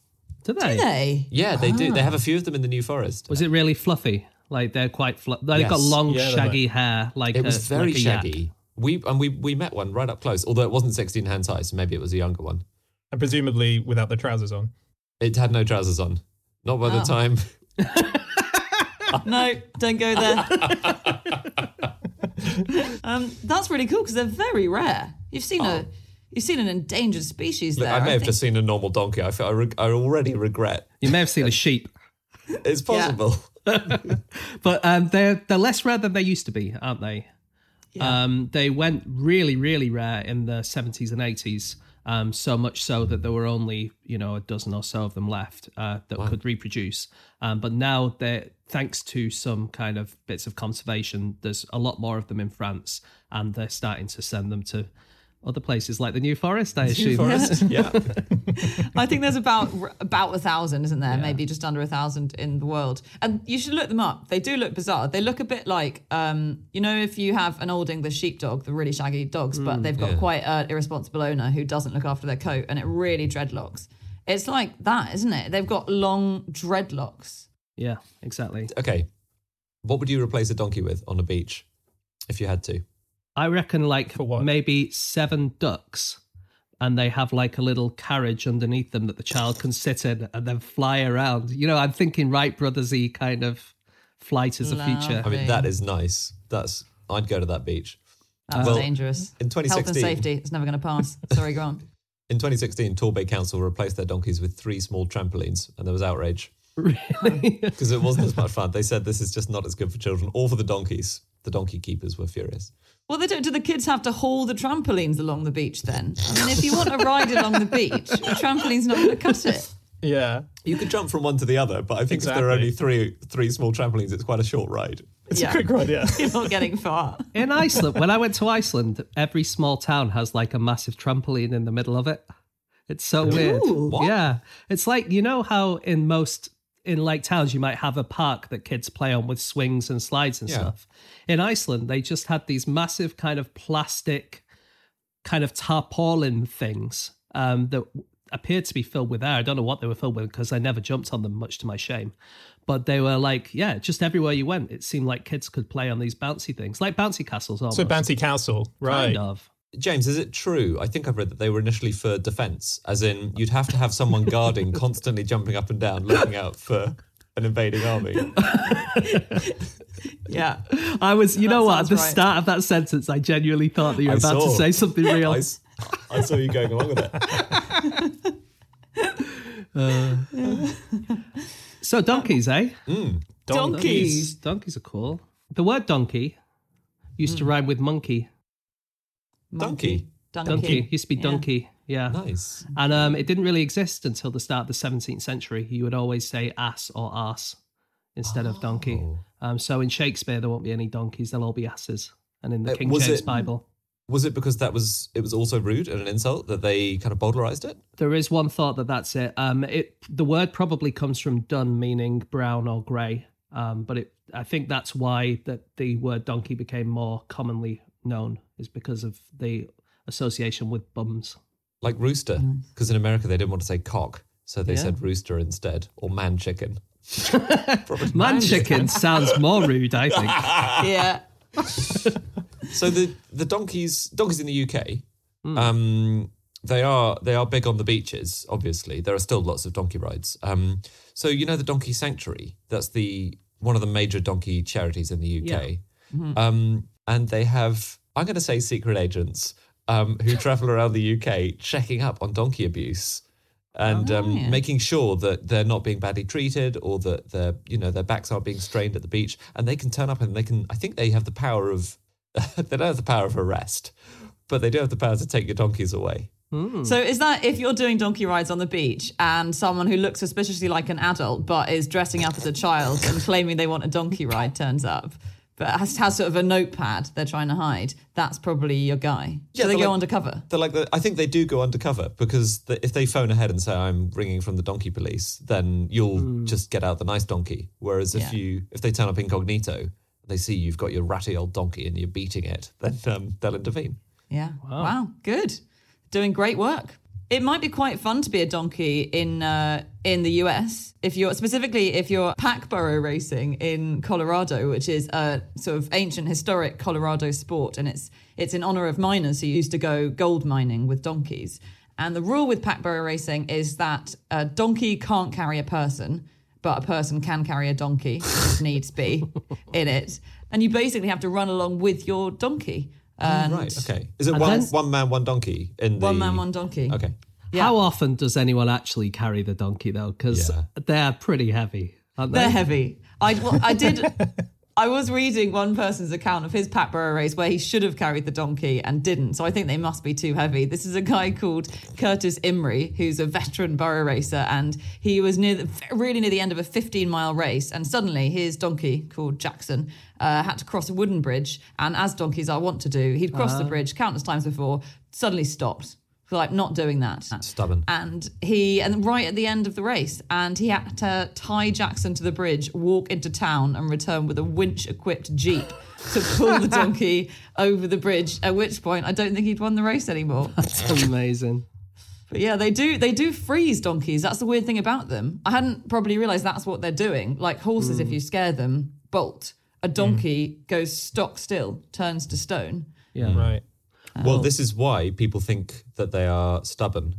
Do they? Do they? Yeah, they ah. do. They have a few of them in the New Forest. Was it really fluffy? Like they're quite fluffy. They've yes. got long, yeah, shaggy hair. Like it was a, very like shaggy. Yak. We and we we met one right up close, although it wasn't sixteen hands high, so maybe it was a younger one. And presumably without the trousers on. It had no trousers on. Not by oh. the time. No, don't go there. um, that's really cool because they're very rare. You've seen oh. a. You've seen an endangered species there. Look, I may I have think. just seen a normal donkey. I feel I, re- I already regret. You may have seen a sheep. It's possible. Yeah. But um, they're they're less rare than they used to be, aren't they? Yeah. Um, they went really, really rare in the seventies and eighties, um, so much so that there were only, you know, a dozen or so of them left uh, that wow. could reproduce. Um, but now, they're, thanks to some kind of bits of conservation, there's a lot more of them in France, and they're starting to send them to... other places like the New Forest, I assume. New Forest, yeah. I think there's about about a thousand, isn't there? Yeah. Maybe just under a thousand in the world. And you should look them up. They do look bizarre. They look a bit like, um, you know, if you have an old English sheepdog, the really shaggy dogs, mm, but they've got yeah. quite an irresponsible owner who doesn't look after their coat and it really dreadlocks. It's like that, isn't it? They've got long dreadlocks. Yeah, exactly. Okay. What would you replace a donkey with on a beach if you had to? I reckon like maybe seven ducks, and they have like a little carriage underneath them that the child can sit in and then fly around. You know, I'm thinking Wright Brothers-y kind of flight as Lovely. a feature. I mean, that is nice. That's I'd go to that beach. That's well, dangerous. In twenty sixteen, health and safety, it's never going to pass. Sorry, go on. In twenty sixteen, Torbay Council replaced their donkeys with three small trampolines, and there was outrage. Really? Because it wasn't as much fun. They said this is just not as good for children or for the donkeys. The donkey keepers were furious. Well, they don't. Do the kids have to haul the trampolines along the beach then? I mean, if you want a ride along the beach, the trampoline's not going to cut it. Yeah. You could jump from one to the other, but I think exactly. if there are only three three small trampolines, it's quite a short ride. It's yeah. a quick ride, yeah. You're not getting far. In Iceland, when I went to Iceland, every small town has like a massive trampoline in the middle of it. It's so Ooh, weird. What? Yeah. It's like, you know how in most... in like towns, you might have a park that kids play on with swings and slides and yeah. stuff. In Iceland, they just had these massive kind of plastic kind of tarpaulin things um, that appeared to be filled with air. I don't know what they were filled with because I never jumped on them, much to my shame. But they were like, yeah, just everywhere you went, it seemed like kids could play on these bouncy things, like bouncy castles almost. So bouncy castle, right. Kind of. James, is it true? I think I've read that they were initially for defence, as in you'd have to have someone guarding, constantly jumping up and down, looking out for an invading army. Yeah. I was, you that know what, at the right. start of that sentence, I genuinely thought that you were I about saw. to say something real. I, I saw you going along with it. uh, yeah. So donkeys, eh? Mm, donkeys. donkeys. Donkeys are cool. The word donkey used mm. to rhyme with monkey. Donkey. donkey, donkey, used to be donkey, yeah. yeah. Nice, and um, it didn't really exist until the start of the seventeenth century. You would always say ass or arse instead oh. of donkey. Um, so in Shakespeare, there won't be any donkeys; they'll all be asses. And in the it, King James it, Bible, was it because that was it was also rude and an insult that they kind of bowdlerized it? There is one thought that that's it. Um, it the word probably comes from dun, meaning brown or grey. Um, but it, I think that's why that the word donkey became more commonly known. Is because of the association with bums. Like rooster, because in America they didn't want to say cock, so they yeah. said rooster instead, or man chicken. Man chicken sounds more rude, I think. Yeah. So the, the donkeys donkeys in the U K, mm. um, they are they are big on the beaches, obviously. There are still lots of donkey rides. Um, so you know the Donkey Sanctuary? That's the one of the major donkey charities in the U K. Yeah. Mm-hmm. Um, and they have... I'm going to say secret agents um, who travel around the U K checking up on donkey abuse and oh, um, yeah. making sure that they're not being badly treated or that their, you know, their backs aren't being strained at the beach. And they can turn up and they can, I think they have the power of, they don't have the power of arrest, but they do have the power to take your donkeys away. So is that if you're doing donkey rides on the beach and someone who looks suspiciously like an adult but is dressing up as a child and claiming they want a donkey ride turns up but has, has sort of a notepad they're trying to hide, that's probably your guy. Yeah, so they go like, undercover? They're like the, I think they do go undercover because the, if they phone ahead and say, I'm ringing from the donkey police, then you'll mm. just get out the nice donkey. Whereas if yeah. you if they turn up incognito, they see you've got your ratty old donkey and you're beating it, then um, they'll intervene. Yeah. Wow. Wow. Good. Doing great work. It might be quite fun to be a donkey in uh, in the U S if you're specifically if you're pack burro racing in Colorado, which is a sort of ancient historic Colorado sport, and it's it's in honor of miners who used to go gold mining with donkeys. And the rule with pack burro racing is that a donkey can't carry a person, but a person can carry a donkey if needs be in it. And you basically have to run along with your donkey. And oh, right, okay. Is it one, one man, one donkey? In the... One man, one donkey. Okay. Yeah. How often does anyone actually carry the donkey, though? Because yeah. they're pretty heavy, aren't they? They're heavy. I, well, I did... I was reading one person's account of his pack burro race where he should have carried the donkey and didn't, so I think they must be too heavy. This is a guy called Curtis Imry, who's a veteran burro racer, and he was near, the, really near the end of a fifteen-mile race, and suddenly his donkey, called Jackson, uh, had to cross a wooden bridge, and as donkeys are wont to do, he'd crossed uh. the bridge countless times before, suddenly stopped. Like not doing that. Stubborn. And he, and right at the end of the race, and he had to tie Jackson to the bridge, walk into town and return with a winch-equipped Jeep to pull the donkey over the bridge, at which point I don't think he'd won the race anymore. That's amazing. But yeah, they do they do freeze donkeys. That's the weird thing about them. I hadn't probably realised that's what they're doing. Like horses, mm. if you scare them, bolt. A donkey mm. goes stock still, turns to stone. Yeah, right. Oh. Well, this is why people think that they are stubborn.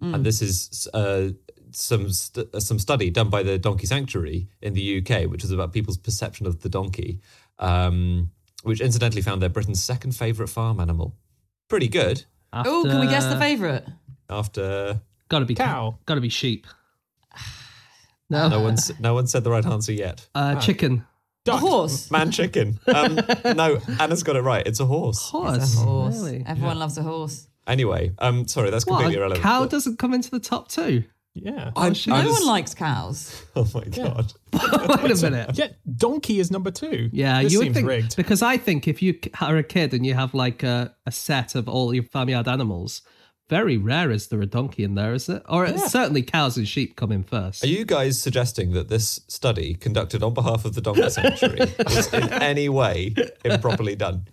Mm. And this is uh, some st- some study done by the Donkey Sanctuary in the U K, which was about people's perception of the donkey, um, which incidentally found they're Britain's second favourite farm animal. Pretty good. After... Oh, can we guess the favourite? After... Gotta be cow. Gotta be sheep. No. No one's, no one's said the right answer yet. Uh, oh. Chicken. Duck. A horse. Man chicken. Um, no, Anna's got it right. It's a horse. Horse. It's a horse. Really? Everyone yeah. loves a horse. Anyway, um, sorry, that's what, completely irrelevant. Cow but... doesn't come into the top two. Yeah. I, I just... No one likes cows. Oh my God. Yeah. Wait a minute. Yeah, donkey is number two. Yeah, this you seems would think, rigged. Because I think if you are a kid and you have like a, a set of all your farmyard animals, very rare is there a donkey in there, is it? Or yeah. certainly cows and sheep come in first. Are you guys suggesting that this study conducted on behalf of the Donkey Sanctuary was in any way improperly done?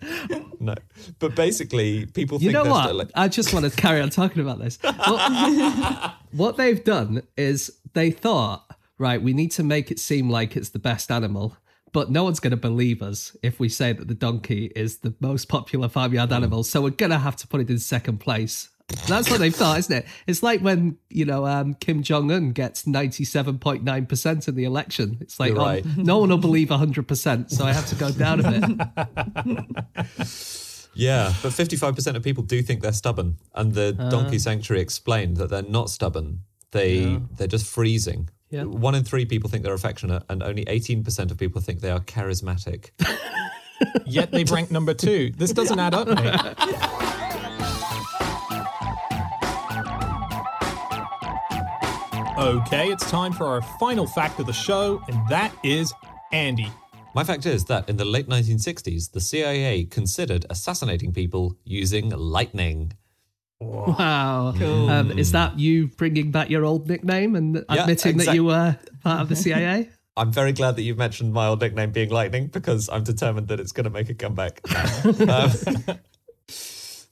No. But basically, people think... You know what? Like... I just want to carry on talking about this. What, what they've done is they thought, right, we need to make it seem like it's the best animal, but no one's going to believe us if we say that the donkey is the most popular farmyard mm. animal, so we're going to have to put it in second place. That's what they've thought, isn't it? It's like when, you know, um, Kim Jong-un gets ninety-seven point nine percent in the election. It's like, right. oh, no one will believe one hundred percent, so I have to go down a bit. Yeah, but fifty-five percent of people do think they're stubborn. And the uh, Donkey Sanctuary explained that they're not stubborn. They, yeah. They're just freezing. Yeah. One in three people think they're affectionate, and only eighteen percent of people think they are charismatic. Yet they've ranked number two. This doesn't add up, mate. Okay, it's time for our final fact of the show, and that is Andy. My fact is that in the late nineteen sixties, the C I A considered assassinating people using lightning. Whoa. Wow. Cool. Um, is that you bringing back your old nickname and yeah, admitting exact- that you were part of the C I A? I'm very glad that you've mentioned my old nickname being lightning, because I'm determined that it's going to make a comeback. um,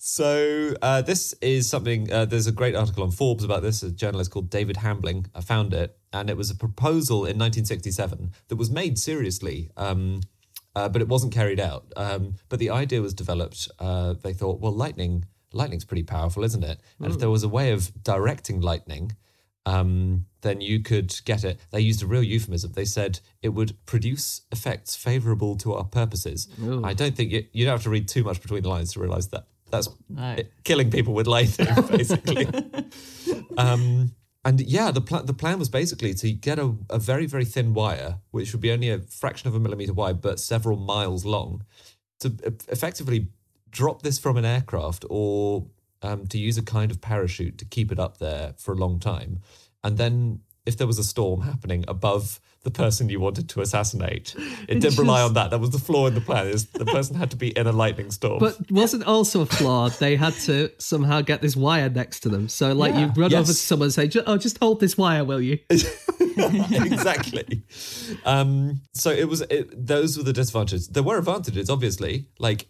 So uh, this is something, uh, there's a great article on Forbes about this, a journalist called David Hambling. I found it, and it was a proposal in nineteen sixty-seven that was made seriously, um, uh, but it wasn't carried out. Um, but the idea was developed, uh, they thought, well, lightning, lightning's pretty powerful, isn't it? And mm. if there was a way of directing lightning, um, then you could get it. They used a real euphemism. They said it would produce effects favourable to our purposes. Ooh. I don't think, you, you don't have to read too much between the lines to realise that. That's no. it, killing people with Latham, basically. um, and yeah, the, pl- the plan was basically to get a, a very, very thin wire, which would be only a fraction of a millimetre wide, but several miles long, to effectively drop this from an aircraft or um, to use a kind of parachute to keep it up there for a long time. And then if there was a storm happening above the person you wanted to assassinate. It didn't rely on that. That was the flaw in the plan, is the person had to be in a lightning storm. But wasn't also a flaw, they had to somehow get this wire next to them. So, like, yeah. you run yes. over to someone and say, oh, just hold this wire, will you? Exactly. Um, so it was. It, those were the disadvantages. There were advantages, obviously, like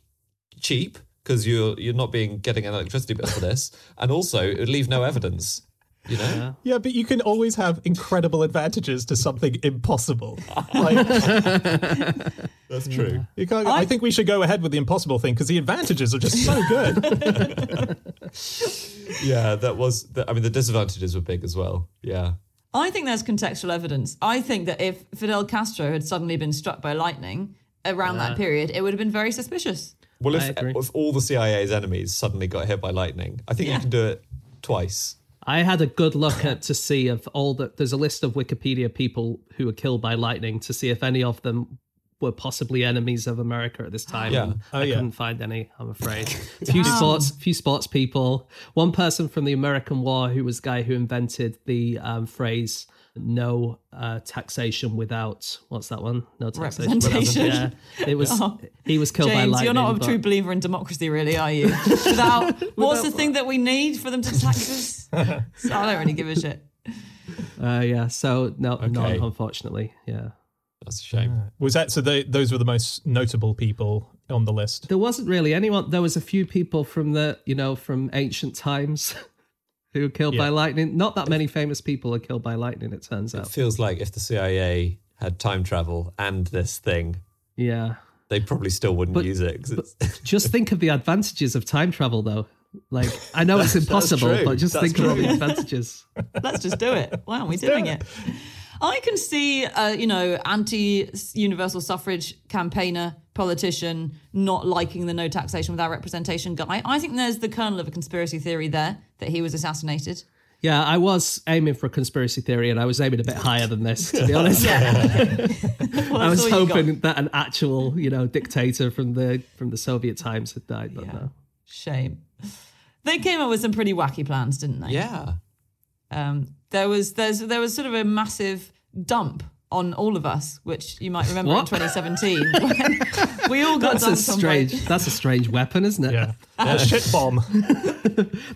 cheap, because you're, you're not being getting an electricity bill for this, and also it would leave no evidence. You know? Yeah. yeah, but you can always have incredible advantages to something impossible. Like, that's true. You can't, I, I think we should go ahead with the impossible thing because the advantages are just so good. yeah, that was... The, I mean, the disadvantages were big as well. Yeah. I think there's contextual evidence. I think that if Fidel Castro had suddenly been struck by lightning around yeah. that period, it would have been very suspicious. Well, if, if all the C I A's enemies suddenly got hit by lightning, I think yeah. you can do it twice. I had a good look at to see if all the... There's a list of Wikipedia people who were killed by lightning to see if any of them were possibly enemies of America at this time. Yeah. Oh, I yeah. couldn't find any, I'm afraid. A few sports, few sports people. One person from the American War who was the guy who invented the um, phrase, no uh, taxation without... What's that one? No taxation Representation. without... Yeah. It was, oh. He was killed James, by lightning. You're not a but... true believer in democracy, really, are you? Without... without what's the what? thing that we need for them to tax us? So I don't really give a shit. Uh, yeah, so no, okay. not unfortunately. Yeah, that's a shame. Was that so? They, those were the most notable people on the list. There wasn't really anyone. There was a few people from the you know from ancient times who were killed yeah. by lightning. Not that many famous people are killed by lightning. It turns out. It feels like if the C I A had time travel and this thing, yeah, they probably still wouldn't but, use it. 'Cause it's... Just think of the advantages of time travel, though. Like, I know it's impossible, but just that's think true. Of all the advantages. Let's just do it. Why aren't we Let's doing do it. it? I can see, uh, you know, anti-universal suffrage campaigner, politician, not liking the no taxation without representation guy. I think there's the kernel of a conspiracy theory there that he was assassinated. Yeah, I was aiming for a conspiracy theory and I was aiming a bit higher than this, to be honest. Yeah. well, I was hoping that an actual, you know, dictator from the from the Soviet times had died, but yeah. no. Shame. They came up with some pretty wacky plans, didn't they? Yeah. Um, there was there's there was sort of a massive dump on all of us, which you might remember what? in twenty seventeen. We all got that's dumped. A strange, that's a strange weapon, isn't it? Yeah. yeah. A shit bomb.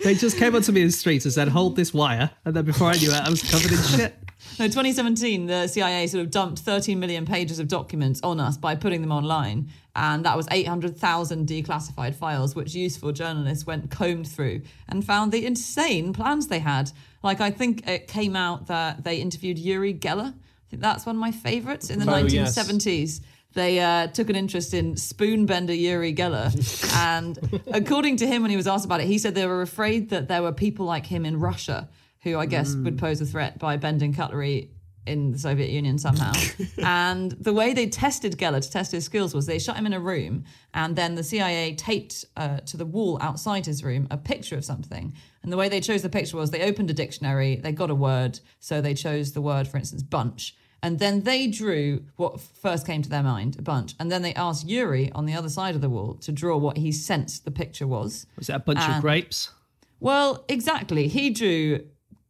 They just came up to me in the street and said, hold this wire. And then before I knew it, I was covered in shit. No, twenty seventeen, the C I A sort of dumped thirteen million pages of documents on us by putting them online. And that was eight hundred thousand declassified files, which useful journalists went combed through and found the insane plans they had. Like, I think it came out that they interviewed Yuri Geller. I think that's one of my favourites in the oh, nineteen seventies. Yes. They uh, took an interest in spoonbender Yuri Geller. And according to him, when he was asked about it, he said they were afraid that there were people like him in Russia who I guess mm. would pose a threat by bending cutlery in the Soviet Union somehow. And the way they tested Geller to test his skills was they shut him in a room and then the C I A taped uh, to the wall outside his room a picture of something. And the way they chose the picture was they opened a dictionary, they got a word, so they chose the word, for instance, bunch. And then they drew what first came to their mind, a bunch. And then they asked Yuri on the other side of the wall to draw what he sensed the picture was. Was that a bunch and, of grapes? Well, exactly. He drew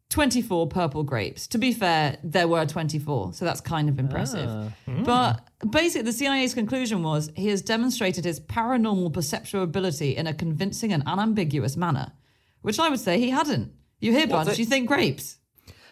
twenty-four purple grapes. To be fair, there were twenty-four, so that's kind of impressive. Ah. Mm. But basically, the C I A's conclusion was he has demonstrated his paranormal perceptual ability in a convincing and unambiguous manner, which I would say he hadn't. You hear bunch, they- you think grapes.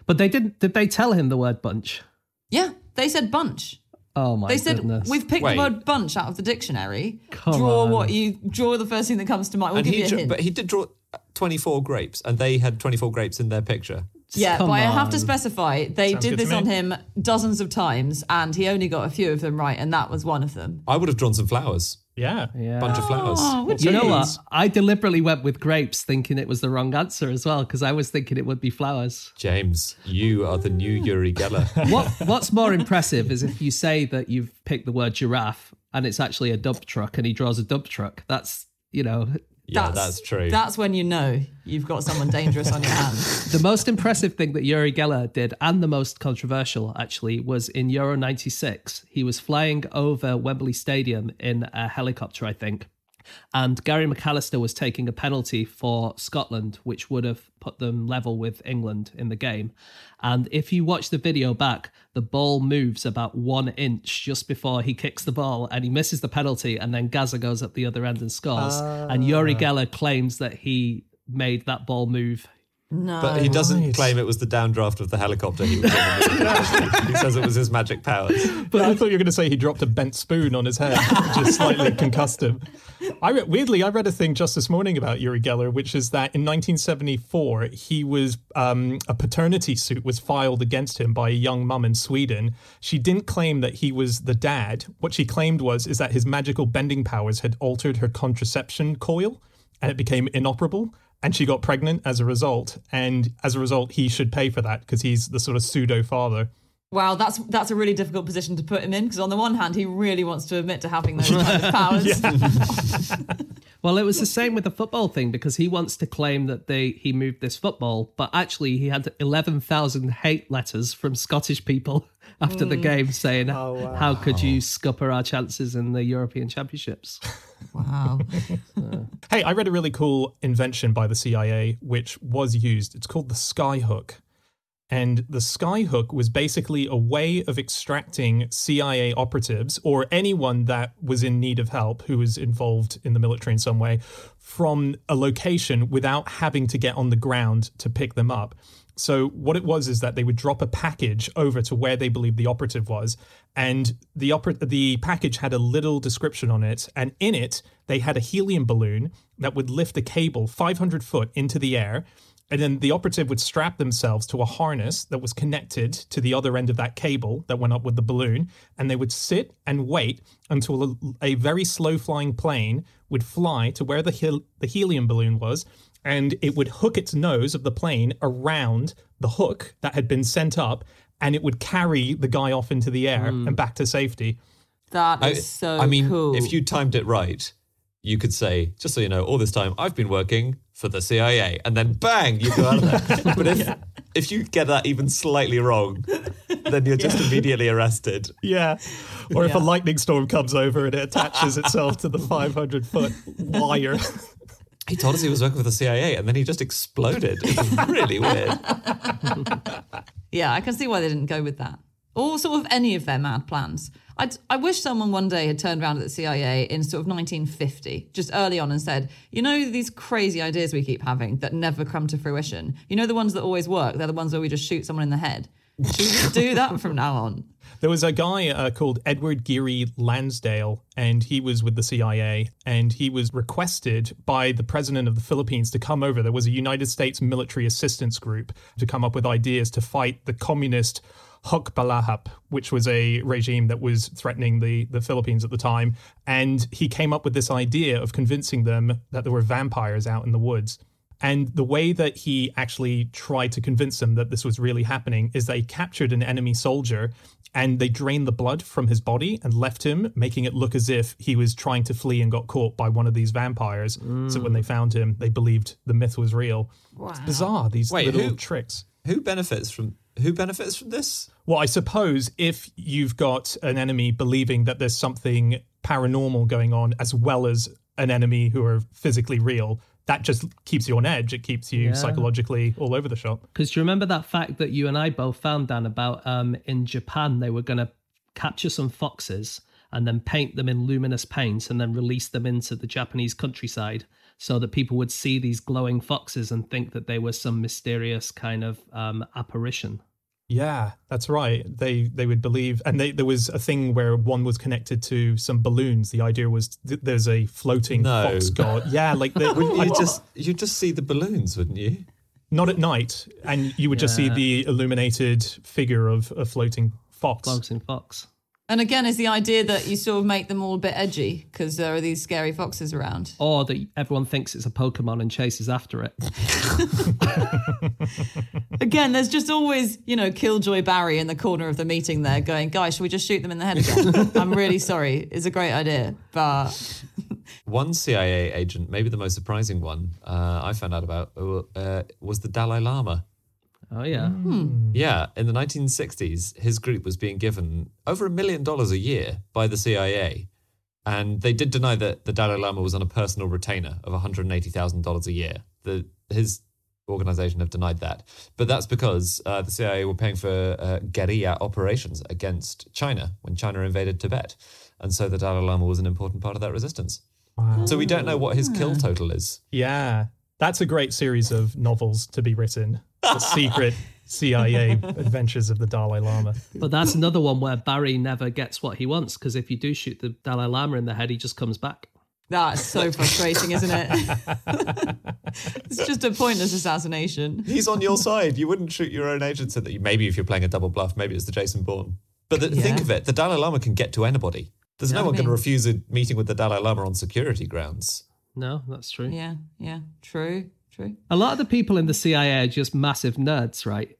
But they didn't. Did they tell him the word bunch? Yeah, they said bunch. Oh my goodness. They said, goodness. We've picked Wait. the word bunch out of the dictionary. Come draw on. what you draw the first thing that comes to mind. We'll and give you a drew, hint. But he did draw twenty-four grapes, and they had twenty-four grapes in their picture. Yeah, Come but on. I have to specify, they Sounds did this on him dozens of times, and he only got a few of them right, and that was one of them. I would have drawn some flowers. Yeah, yeah. bunch of flowers. Oh, you geez. know what? I deliberately went with grapes, thinking it was the wrong answer as well, because I was thinking it would be flowers. James, you are the new Yuri Geller. What, what's more impressive is if you say that you've picked the word giraffe and it's actually a dump truck, and he draws a dump truck. That's you know Yeah, that's, that's true. That's when you know you've got someone dangerous on your hands. The most impressive thing that Yuri Geller did, and the most controversial actually, was in Euro ninety-six. He was flying over Wembley Stadium in a helicopter, I think. And Gary McAllister was taking a penalty for Scotland, which would have put them level with England in the game. And if you watch the video back, the ball moves about one inch just before he kicks the ball, and he misses the penalty, and then Gazza goes up the other end and scores. Uh, and Yuri Geller claims that he made that ball move. No, but he doesn't right. claim it was the downdraft of the helicopter. He, was the he says it was his magic powers. But I thought you were going to say he dropped a bent spoon on his head, which is slightly concussed him. I re- weirdly, I read a thing just this morning about Yuri Geller, which is that in nineteen seventy-four, he was um, a paternity suit was filed against him by a young mum in Sweden. She didn't claim that he was the dad. What she claimed was is that his magical bending powers had altered her contraception coil, and it became inoperable. And she got pregnant as a result. And as a result, he should pay for that because he's the sort of pseudo father. Wow, that's that's a really difficult position to put him in because on the one hand, he really wants to admit to having those kind of powers. Well, it was the same with the football thing because he wants to claim that they he moved this football, but actually he had eleven thousand hate letters from Scottish people after mm. the game saying, oh, wow. how could you scupper our chances in the European Championships? Wow. So. Hey, I read a really cool invention by the C I A, which was used. It's called the skyhook. And the skyhook was basically a way of extracting C I A operatives or anyone that was in need of help who was involved in the military in some way from a location without having to get on the ground to pick them up. So what it was is that they would drop a package over to where they believed the operative was, and the oper- the package had a little description on it, and in it they had a helium balloon that would lift a cable five hundred foot into the air. And then the operative would strap themselves to a harness that was connected to the other end of that cable that went up with the balloon. And they would sit and wait until a, a very slow flying plane would fly to where the, hel- the helium balloon was. And it would hook its nose of the plane around the hook that had been sent up. And it would carry the guy off into the air mm. and back to safety. That is I, so I mean, cool. If you timed it right, you could say, just so you know, all this time I've been working for the C I A, and then bang, you go out of there. But if yeah. if you get that even slightly wrong, then you're just yeah. immediately arrested. Yeah. Or yeah. if a lightning storm comes over and it attaches itself to the five hundred foot wire. He told us he was working for the C I A, and then he just exploded. It's really weird. Yeah, I can see why they didn't go with that. Or sort of any of their mad plans. I'd, I wish someone one day had turned around at the C I A in sort of nineteen fifty, just early on, and said, you know, these crazy ideas we keep having that never come to fruition. You know, the ones that always work. They're the ones where we just shoot someone in the head. Should we just do that from now on? There was a guy uh, called Edward Geary Lansdale, and he was with the C I A, and he was requested by the president of the Philippines to come over. There was a United States military assistance group to come up with ideas to fight the communist Hukbalahap, which was a regime that was threatening the, the Philippines at the time. And he came up with this idea of convincing them that there were vampires out in the woods. And the way that he actually tried to convince them that this was really happening is that he captured an enemy soldier and they drained the blood from his body and left him, making it look as if he was trying to flee and got caught by one of these vampires. Mm. So when they found him, they believed the myth was real. Wow. It's bizarre, these Wait, little who, tricks. Who benefits from... Who benefits from this? Well, I suppose if you've got an enemy believing that there's something paranormal going on, as well as an enemy who are physically real, that just keeps you on edge. It keeps you yeah. psychologically all over the shop. Because do you remember that fact that you and I both found, Dan, about um, in Japan, they were going to capture some foxes and then paint them in luminous paints and then release them into the Japanese countryside so that people would see these glowing foxes and think that they were some mysterious kind of um, apparition. Yeah, that's right. They they would believe. And they, there was a thing where one was connected to some balloons. The idea was th- there's a floating no. fox god. Yeah, like... The, wouldn't you just you'd just see the balloons, wouldn't you? Not at night. And you would yeah. just see the illuminated figure of a floating fox. Floating fox. And again, is the idea that you sort of make them all a bit edgy because there are these scary foxes around. Or that everyone thinks it's a Pokemon and chases after it. Again, there's just always, you know, Killjoy Barry in the corner of the meeting there going, guys, should we just shoot them in the head again? I'm really sorry. It's a great idea, but... One C I A agent, maybe the most surprising one, uh, I found out about uh, was the Dalai Lama. Oh, yeah. Hmm. Yeah, in the nineteen sixties, his group was being given over a million dollars a year by the C I A. And they did deny that the Dalai Lama was on a personal retainer of one hundred eighty thousand dollars a year. The, his organization have denied that. But that's because uh, the C I A were paying for uh, guerrilla operations against China when China invaded Tibet. And so the Dalai Lama was an important part of that resistance. Wow. So we don't know what his kill total is. Yeah. That's a great series of novels to be written. The secret C I A adventures of the Dalai Lama. But that's another one where Barry never gets what he wants, because if you do shoot the Dalai Lama in the head, he just comes back. That's so frustrating, isn't it? It's just a pointless assassination. He's on your side. You wouldn't shoot your own agent. That you, maybe if you're playing a double bluff, maybe it's the Jason Bourne. But the, yeah. think of it, the Dalai Lama can get to anybody. There's you know no one I mean? going to refuse a meeting with the Dalai Lama on security grounds. No, that's true. Yeah, yeah, true, true. A lot of the people in the C I A are just massive nerds, right?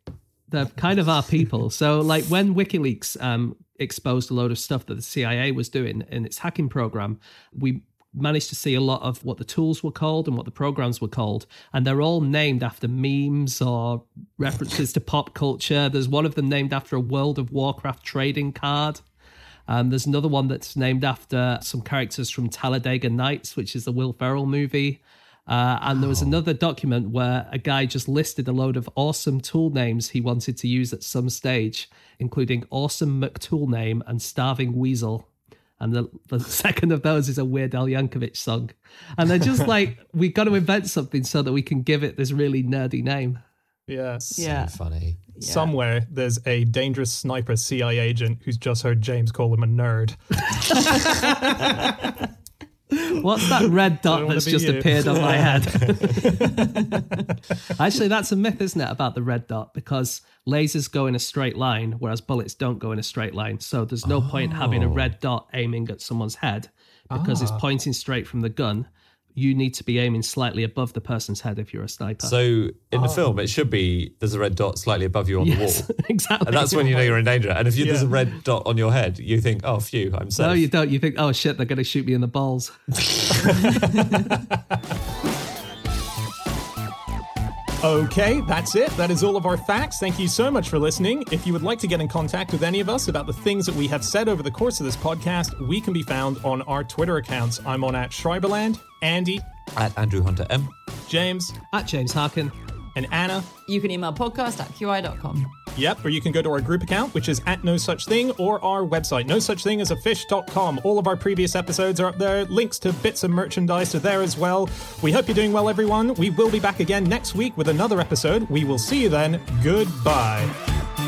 They're kind of our people. So, like, when WikiLeaks um, exposed a load of stuff that the C I A was doing in its hacking program, we managed to see a lot of what the tools were called and what the programs were called. And they're all named after memes or references to pop culture. There's one of them named after a World of Warcraft trading card. Um, there's another one that's named after some characters from Talladega Nights, which is the Will Ferrell movie. Uh, and wow. there was another document where a guy just listed a load of awesome tool names he wanted to use at some stage, including Awesome McTool Name and Starving Weasel. And the, the second of those is a Weird Al Yankovic song. And they're just like, we've got to invent something so that we can give it this really nerdy name. Yeah. So yeah. funny. Yeah. Somewhere there's a dangerous sniper C I A agent who's just heard James call him a nerd. What's that red dot that's just you. appeared on my head? Actually, that's a myth, isn't it, about the red dot? Because lasers go in a straight line, whereas bullets don't go in a straight line. So there's no oh. point having a red dot aiming at someone's head because ah. it's pointing straight from the gun. You need to be aiming slightly above the person's head if you're a sniper. So in oh. the film, it should be there's a red dot slightly above you on yes, the wall. Exactly. And that's when you know you're in danger. And if you, yeah. there's a red dot on your head, you think, oh, phew, I'm safe. No, you don't. You think, oh, shit, they're going to shoot me in the balls. Okay, that's it. That is all of our facts. Thank you so much for listening. If you would like to get in contact with any of us about the things that we have said over the course of this podcast, we can be found on our Twitter accounts. I'm on at Schreiberland, Andy at Andrew Hunter M, James at James Harkin, and Anna. You can email podcast at qi dot com. Yep, or you can go to our group account, which is at No Such Thing, or our website, no such thing as a fish dot com. All of our previous episodes are up there. Links to bits and merchandise are there as well. We hope you're doing well, everyone. We will be back again next week with another episode. We will see you then. Goodbye.